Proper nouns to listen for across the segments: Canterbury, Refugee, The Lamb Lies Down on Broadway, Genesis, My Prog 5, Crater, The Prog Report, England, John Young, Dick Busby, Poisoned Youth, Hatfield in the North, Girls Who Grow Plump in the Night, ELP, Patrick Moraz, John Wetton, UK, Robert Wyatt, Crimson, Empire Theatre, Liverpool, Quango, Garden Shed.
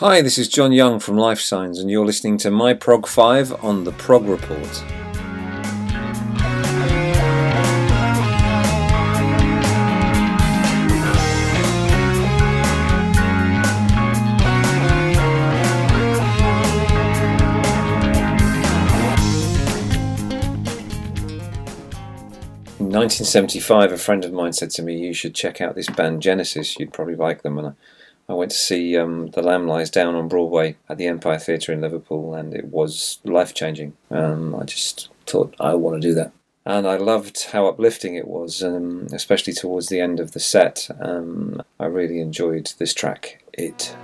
Hi, this is John Young from Life Signs, and you're listening to My Prog 5 on The Prog Report. In 1975, a friend of mine said to me, you should check out this band Genesis, you'd probably like them, and I went to see The Lamb Lies Down on Broadway at the Empire Theatre in Liverpool, and it was life-changing. I just thought, I want to do that. And I loved how uplifting it was, especially towards the end of the set. I really enjoyed this track, It.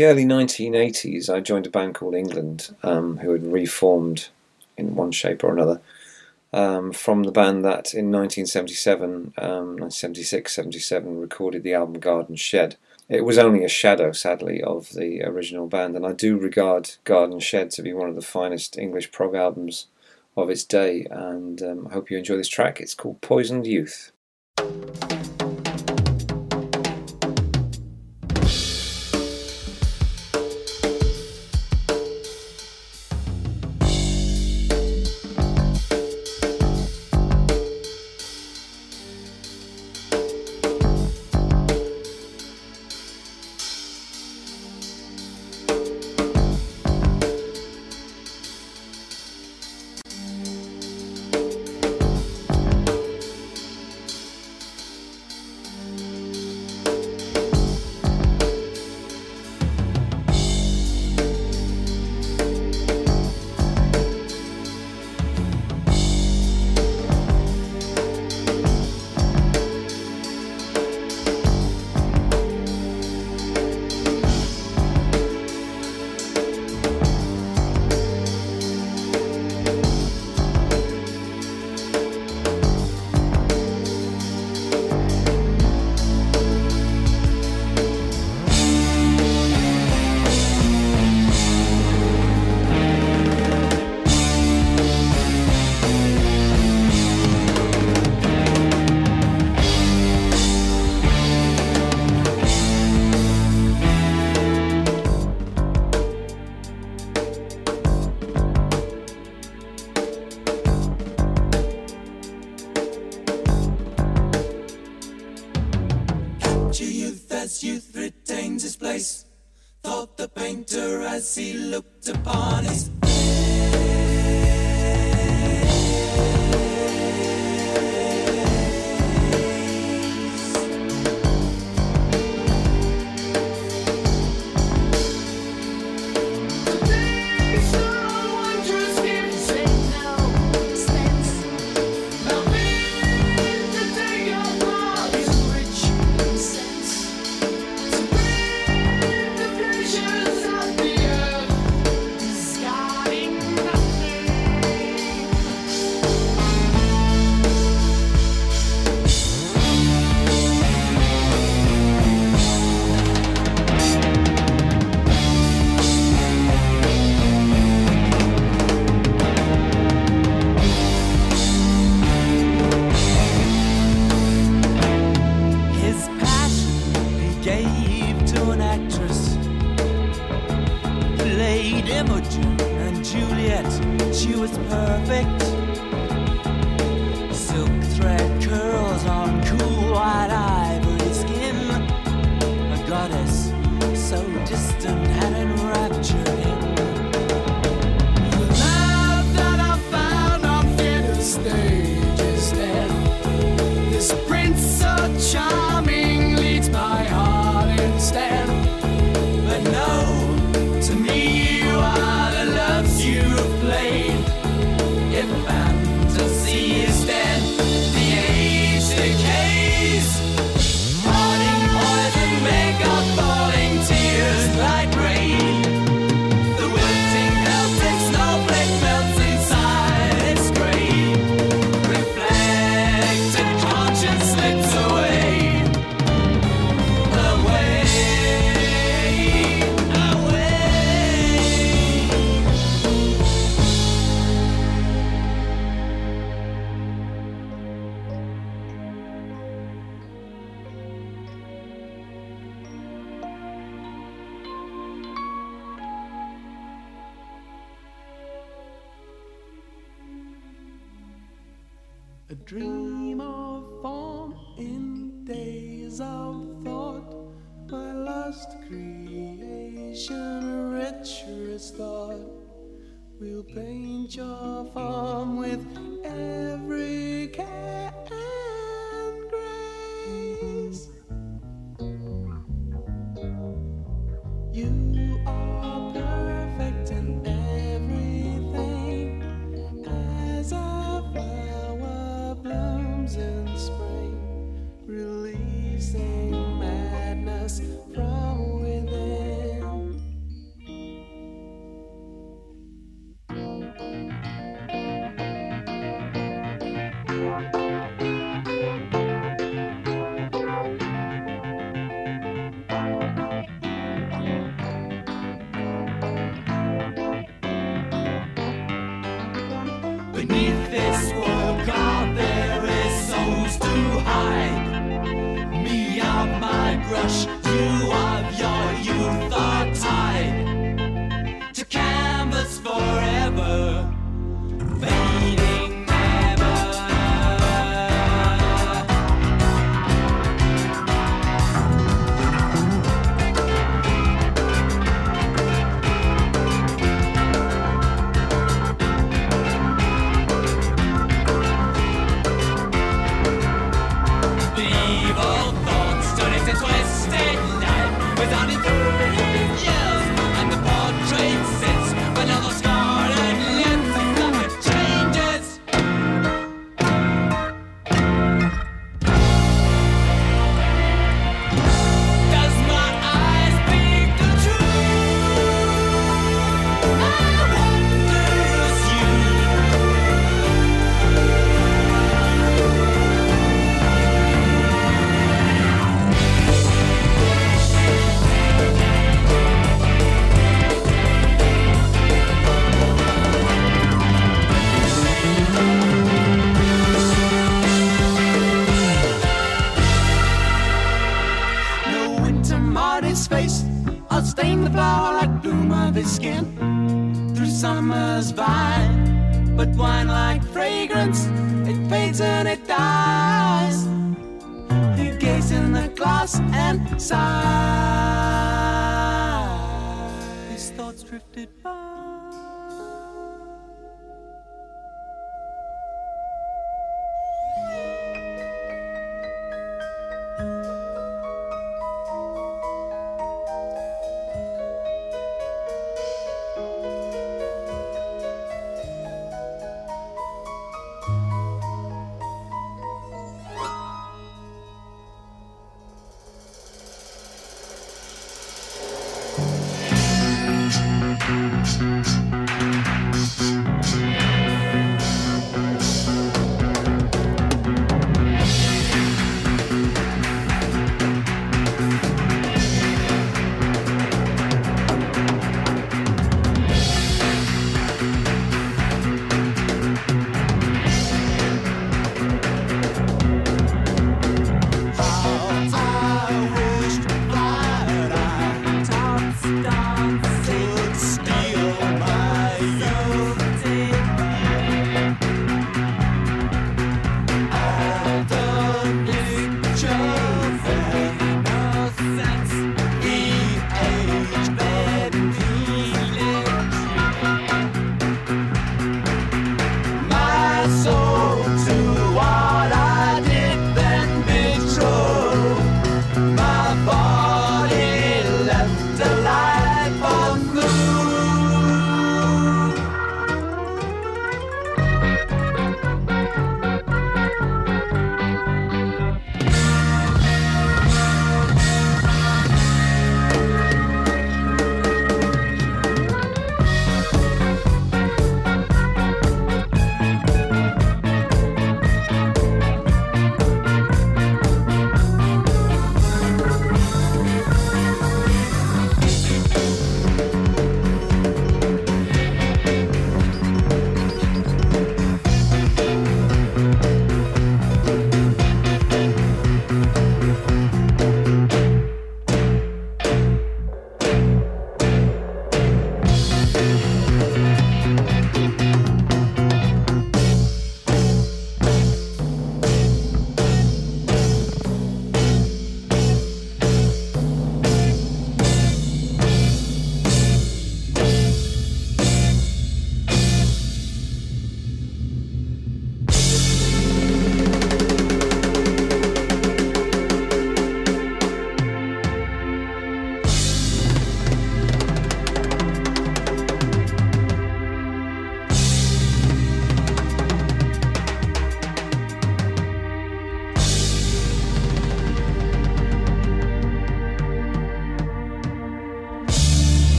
the early 1980s, I joined a band called England, who had reformed in one shape or another, from the band that in 1976-77 recorded the album Garden Shed. It was only a shadow, sadly, of the original band, and I do regard Garden Shed to be one of the finest English prog albums of its day, and I hope you enjoy this track. It's called Poisoned Youth. Releasing madness from within. skin through summer's vibe. But wine like fragrance, it fades and it dies. You gaze in the glass and sigh. These thoughts drifted by.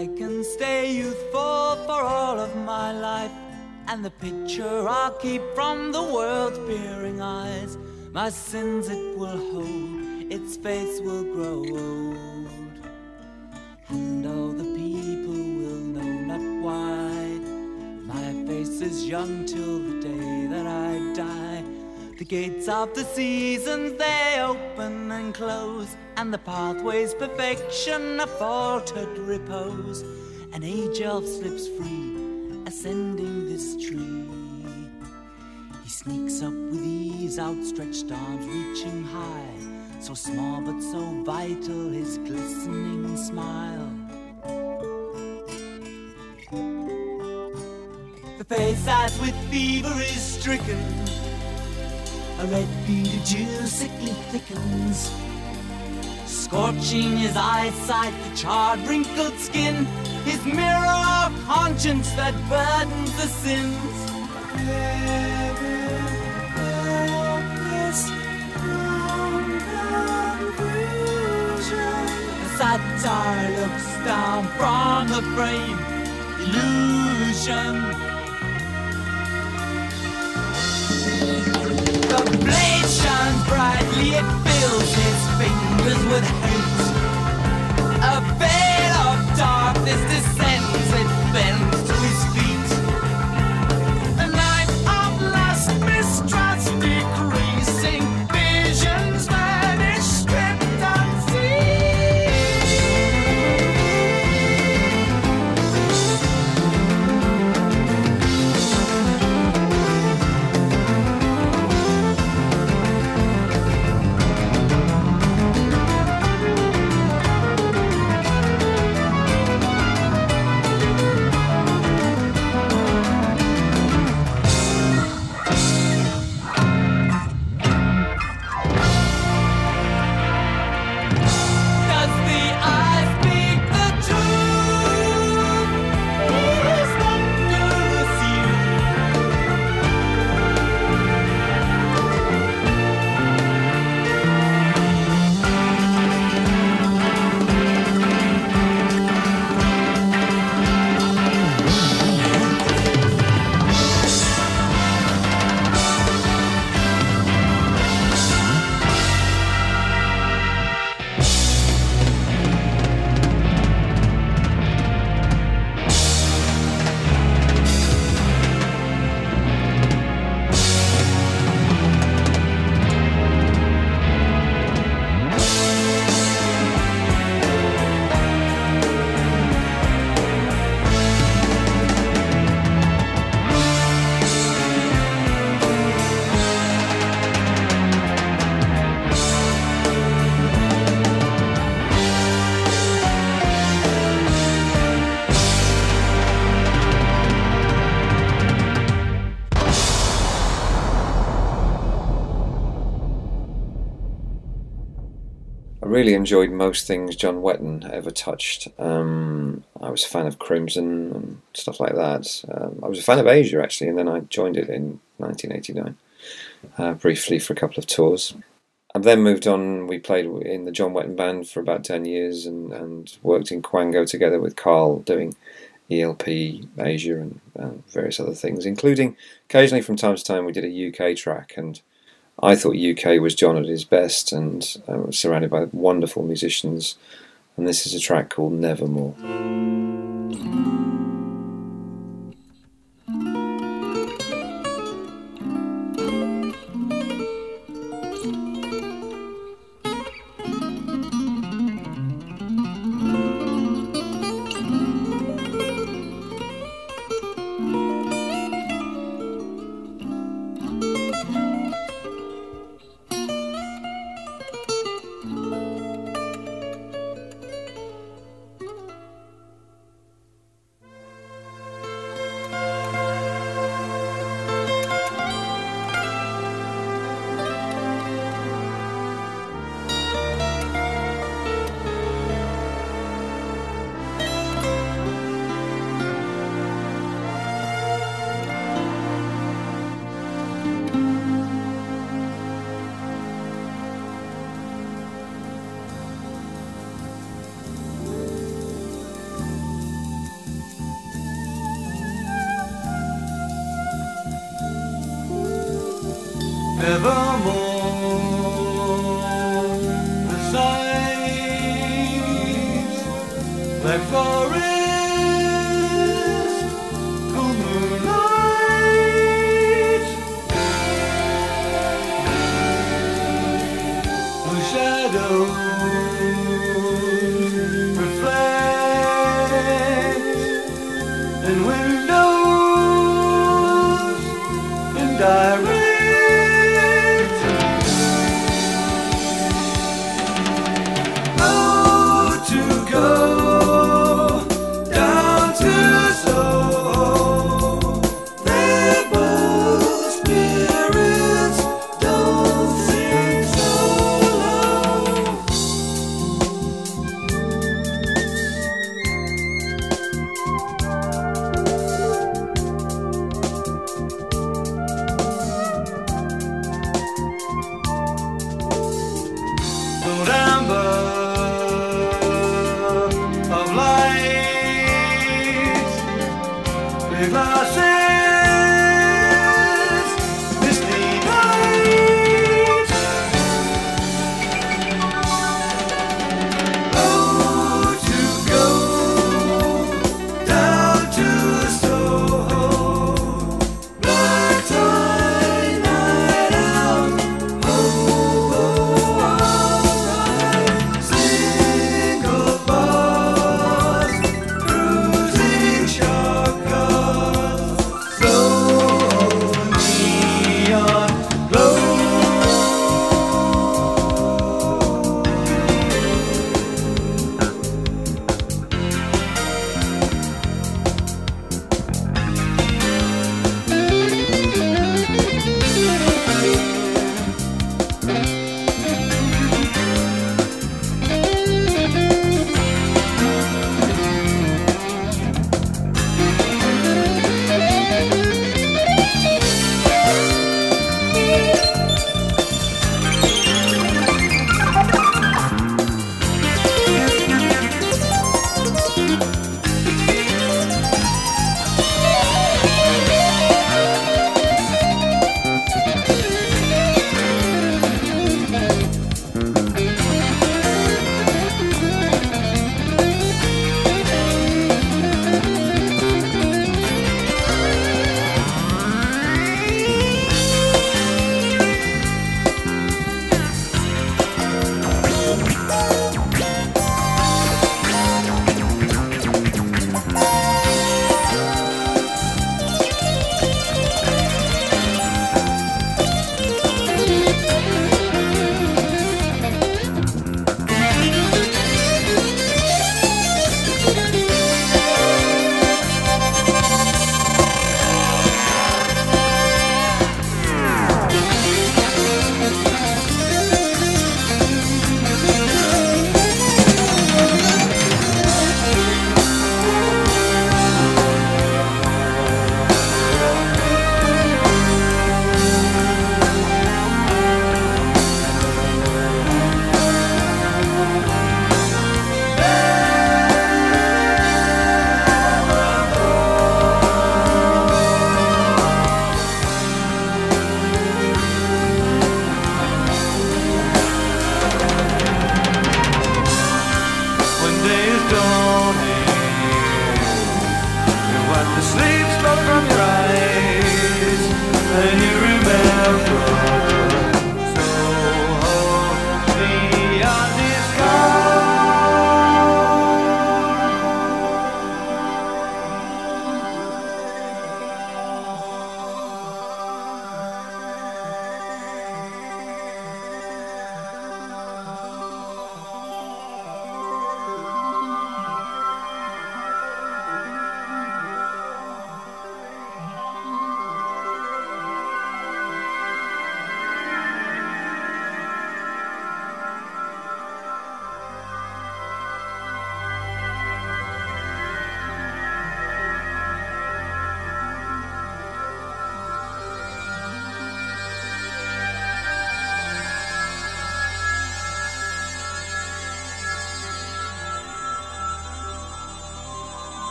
I can stay youthful for all of my life, and the picture I'll keep from the world's peering eyes. My sins it will hold, its face will grow old, and all the people will know not why. My face is young till the day that I die. The gates of the seasons, they open and close, and the pathway's perfection, of altered repose. An age elf slips free, ascending this tree. He sneaks up with ease, outstretched arms reaching high, so small but so vital, his glistening smile. The face that with fever is stricken, a red bead of juice sickly thickens, scorching his eyesight, the charred, wrinkled skin, his mirror of conscience that burdens the sins. Never focus on conclusion. The satire looks down from the frame, illusion. The blade shines brightly, it fills his fingers with hate. A veil of darkness descends, it bends to his feet. The night of lust, mistrust decreasing, visions vanish, stripped really enjoyed most things John Wetton ever touched. I was a fan of Crimson and stuff like that. I was a fan of Asia, actually, and then I joined it in 1989, briefly for a couple of tours. I've then moved on. We played in the John Wetton band for about 10 years and worked in Quango together with Carl, doing ELP, Asia, and various other things, including occasionally from time to time we did a UK track, and I thought UK was John at his best, and was surrounded by wonderful musicians, and this is a track called Nevermore. Nevermore the sighs like forest cool moonlight, blue shadows reflect in windows and direct.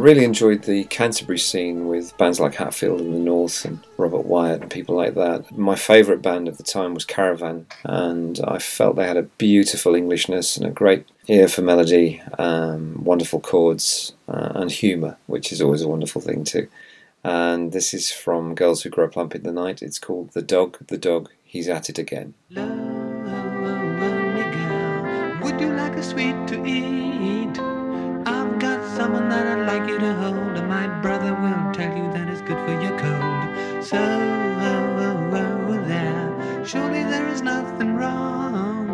really enjoyed the Canterbury scene with bands like Hatfield in the North and Robert Wyatt and people like that. My favourite band of the time was Caravan, and I felt they had a beautiful Englishness and a great ear for melody, wonderful chords and humour, which is always a wonderful thing too. And this is from Girls Who Grow Plump in the Night. It's called The Dog, He's At It Again. Love, lonely girl, would you like a sweet to eat? I've got someone that I'd like you to hold, and my brother will tell you that it's good for your cold. So, there, surely there is nothing wrong.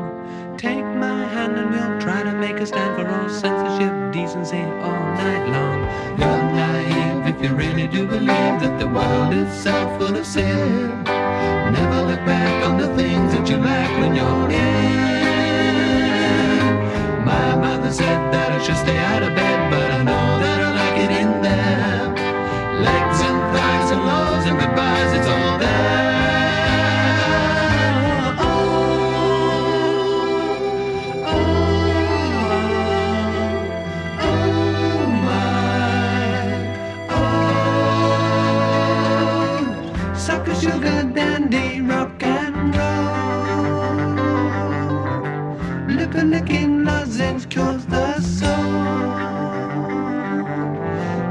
Take my hand and we'll try to make a stand for all censorship, decency, all night long. You're naive if you really do believe that the world is so full of sin. Never look back on the things that you lack when you're in. My mother said that I should stay out of bed, but I know that I like it in there. Legs and thighs and lows and goodbyes, it's all there. Oh, oh, oh, oh my, oh. Sucker sugar dandy, rock and roll. Lip-a-licking lozenge cures the soul.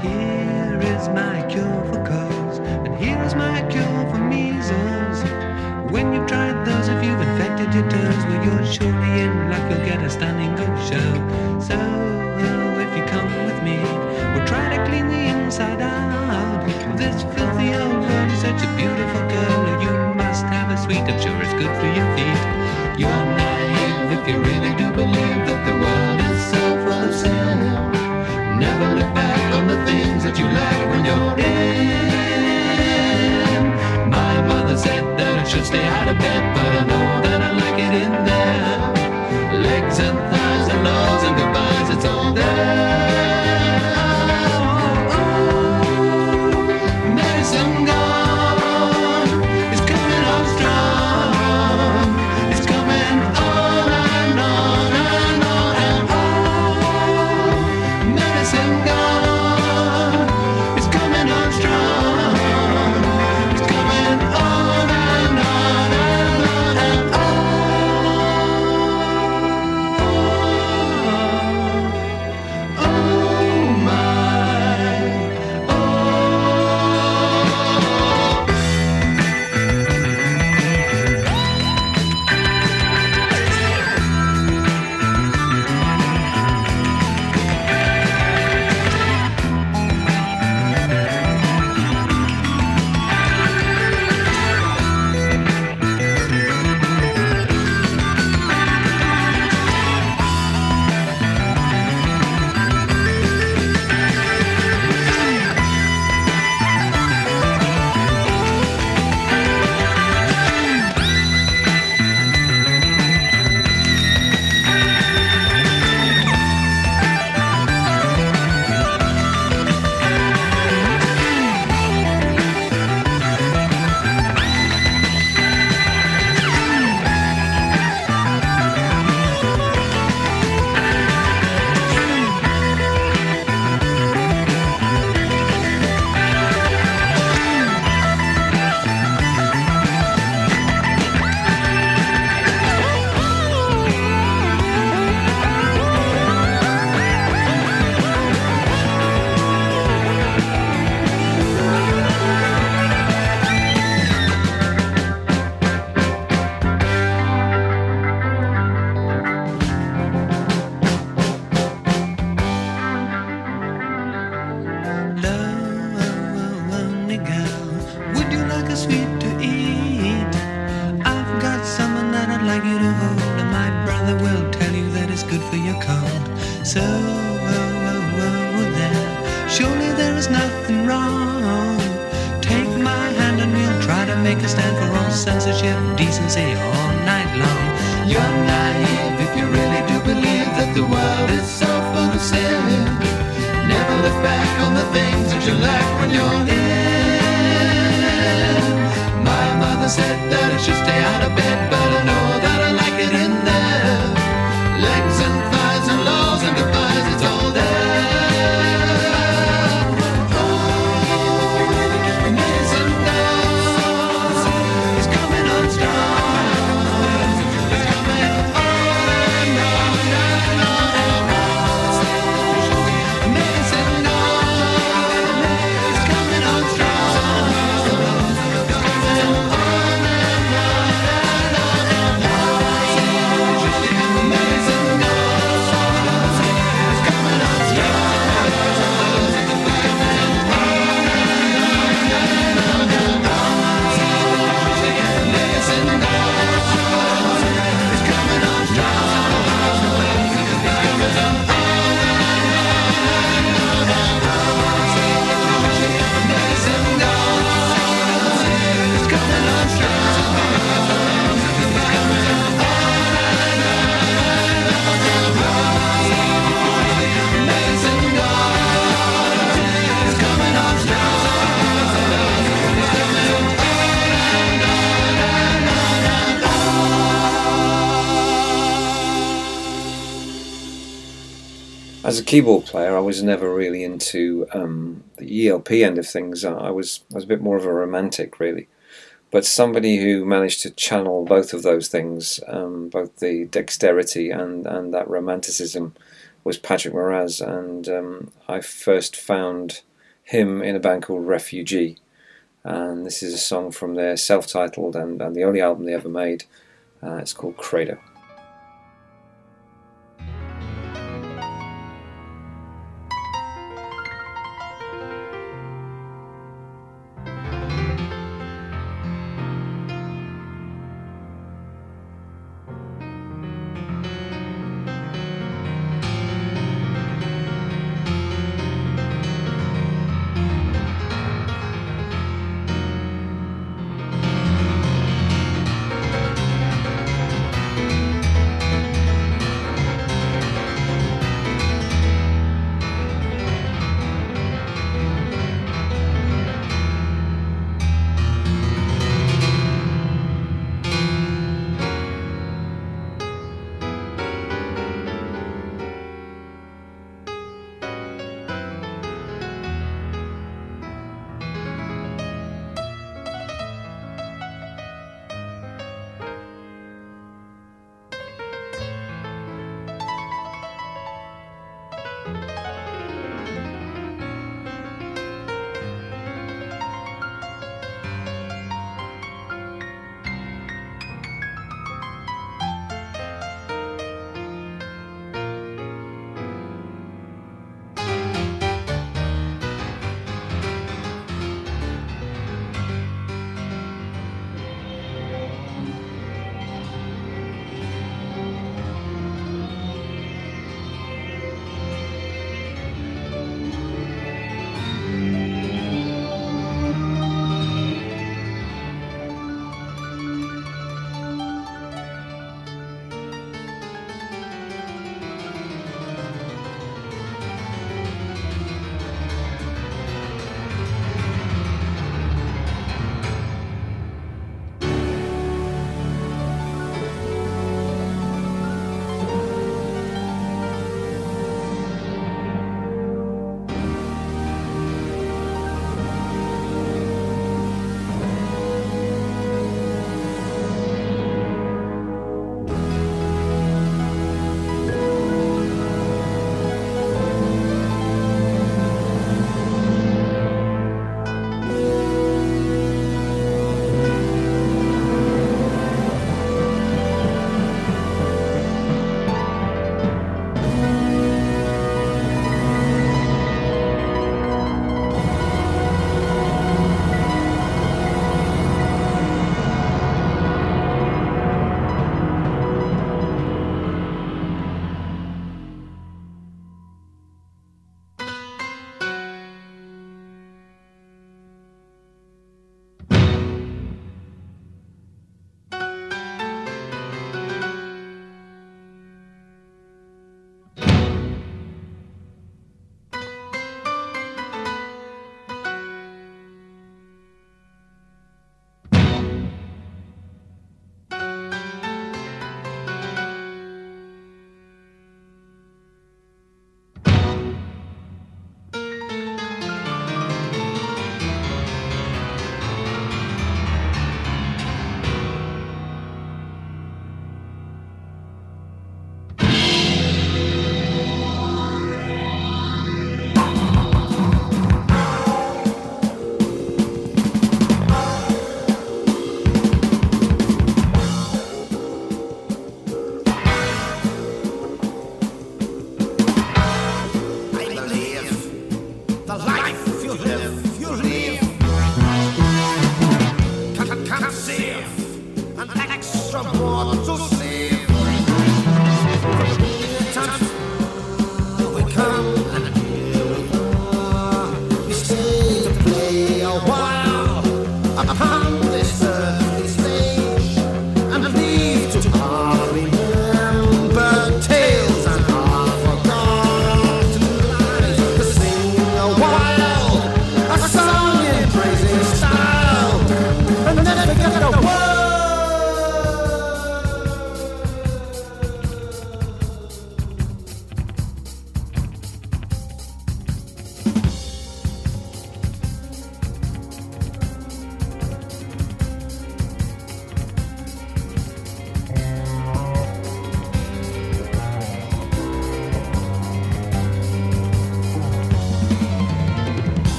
Here is my cure for colds, and here is my cure for measles. When you've tried those, if you've infected your toes, well, you're surely in luck, you'll get a stunning good show. So, if you come with me, we'll try to clean the inside out of this filthy old world. You're such a beautiful girl, you must have a sweet, I'm sure it's good for your feet. You're naive if you really do believe that the world is so full of sin. Never look back on the things that you like when you're in. My mother said that I should stay out of bed, but I know that I like it in there. Legs and thighs and lows and goodbyes, it's all there. Legs and thighs and lows and goodbyes, it's all there. As a keyboard player, I was never really into the ELP end of things. I was a bit more of a romantic, really. But somebody who managed to channel both of those things, both the dexterity and that romanticism, was Patrick Moraz. And I first found him in a band called Refugee. And this is a song from their self-titled and the only album they ever made. It's called Crater.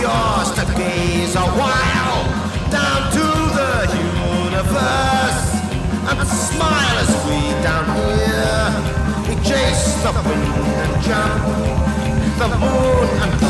Yours to gaze a while. Sovereign and John, the moon and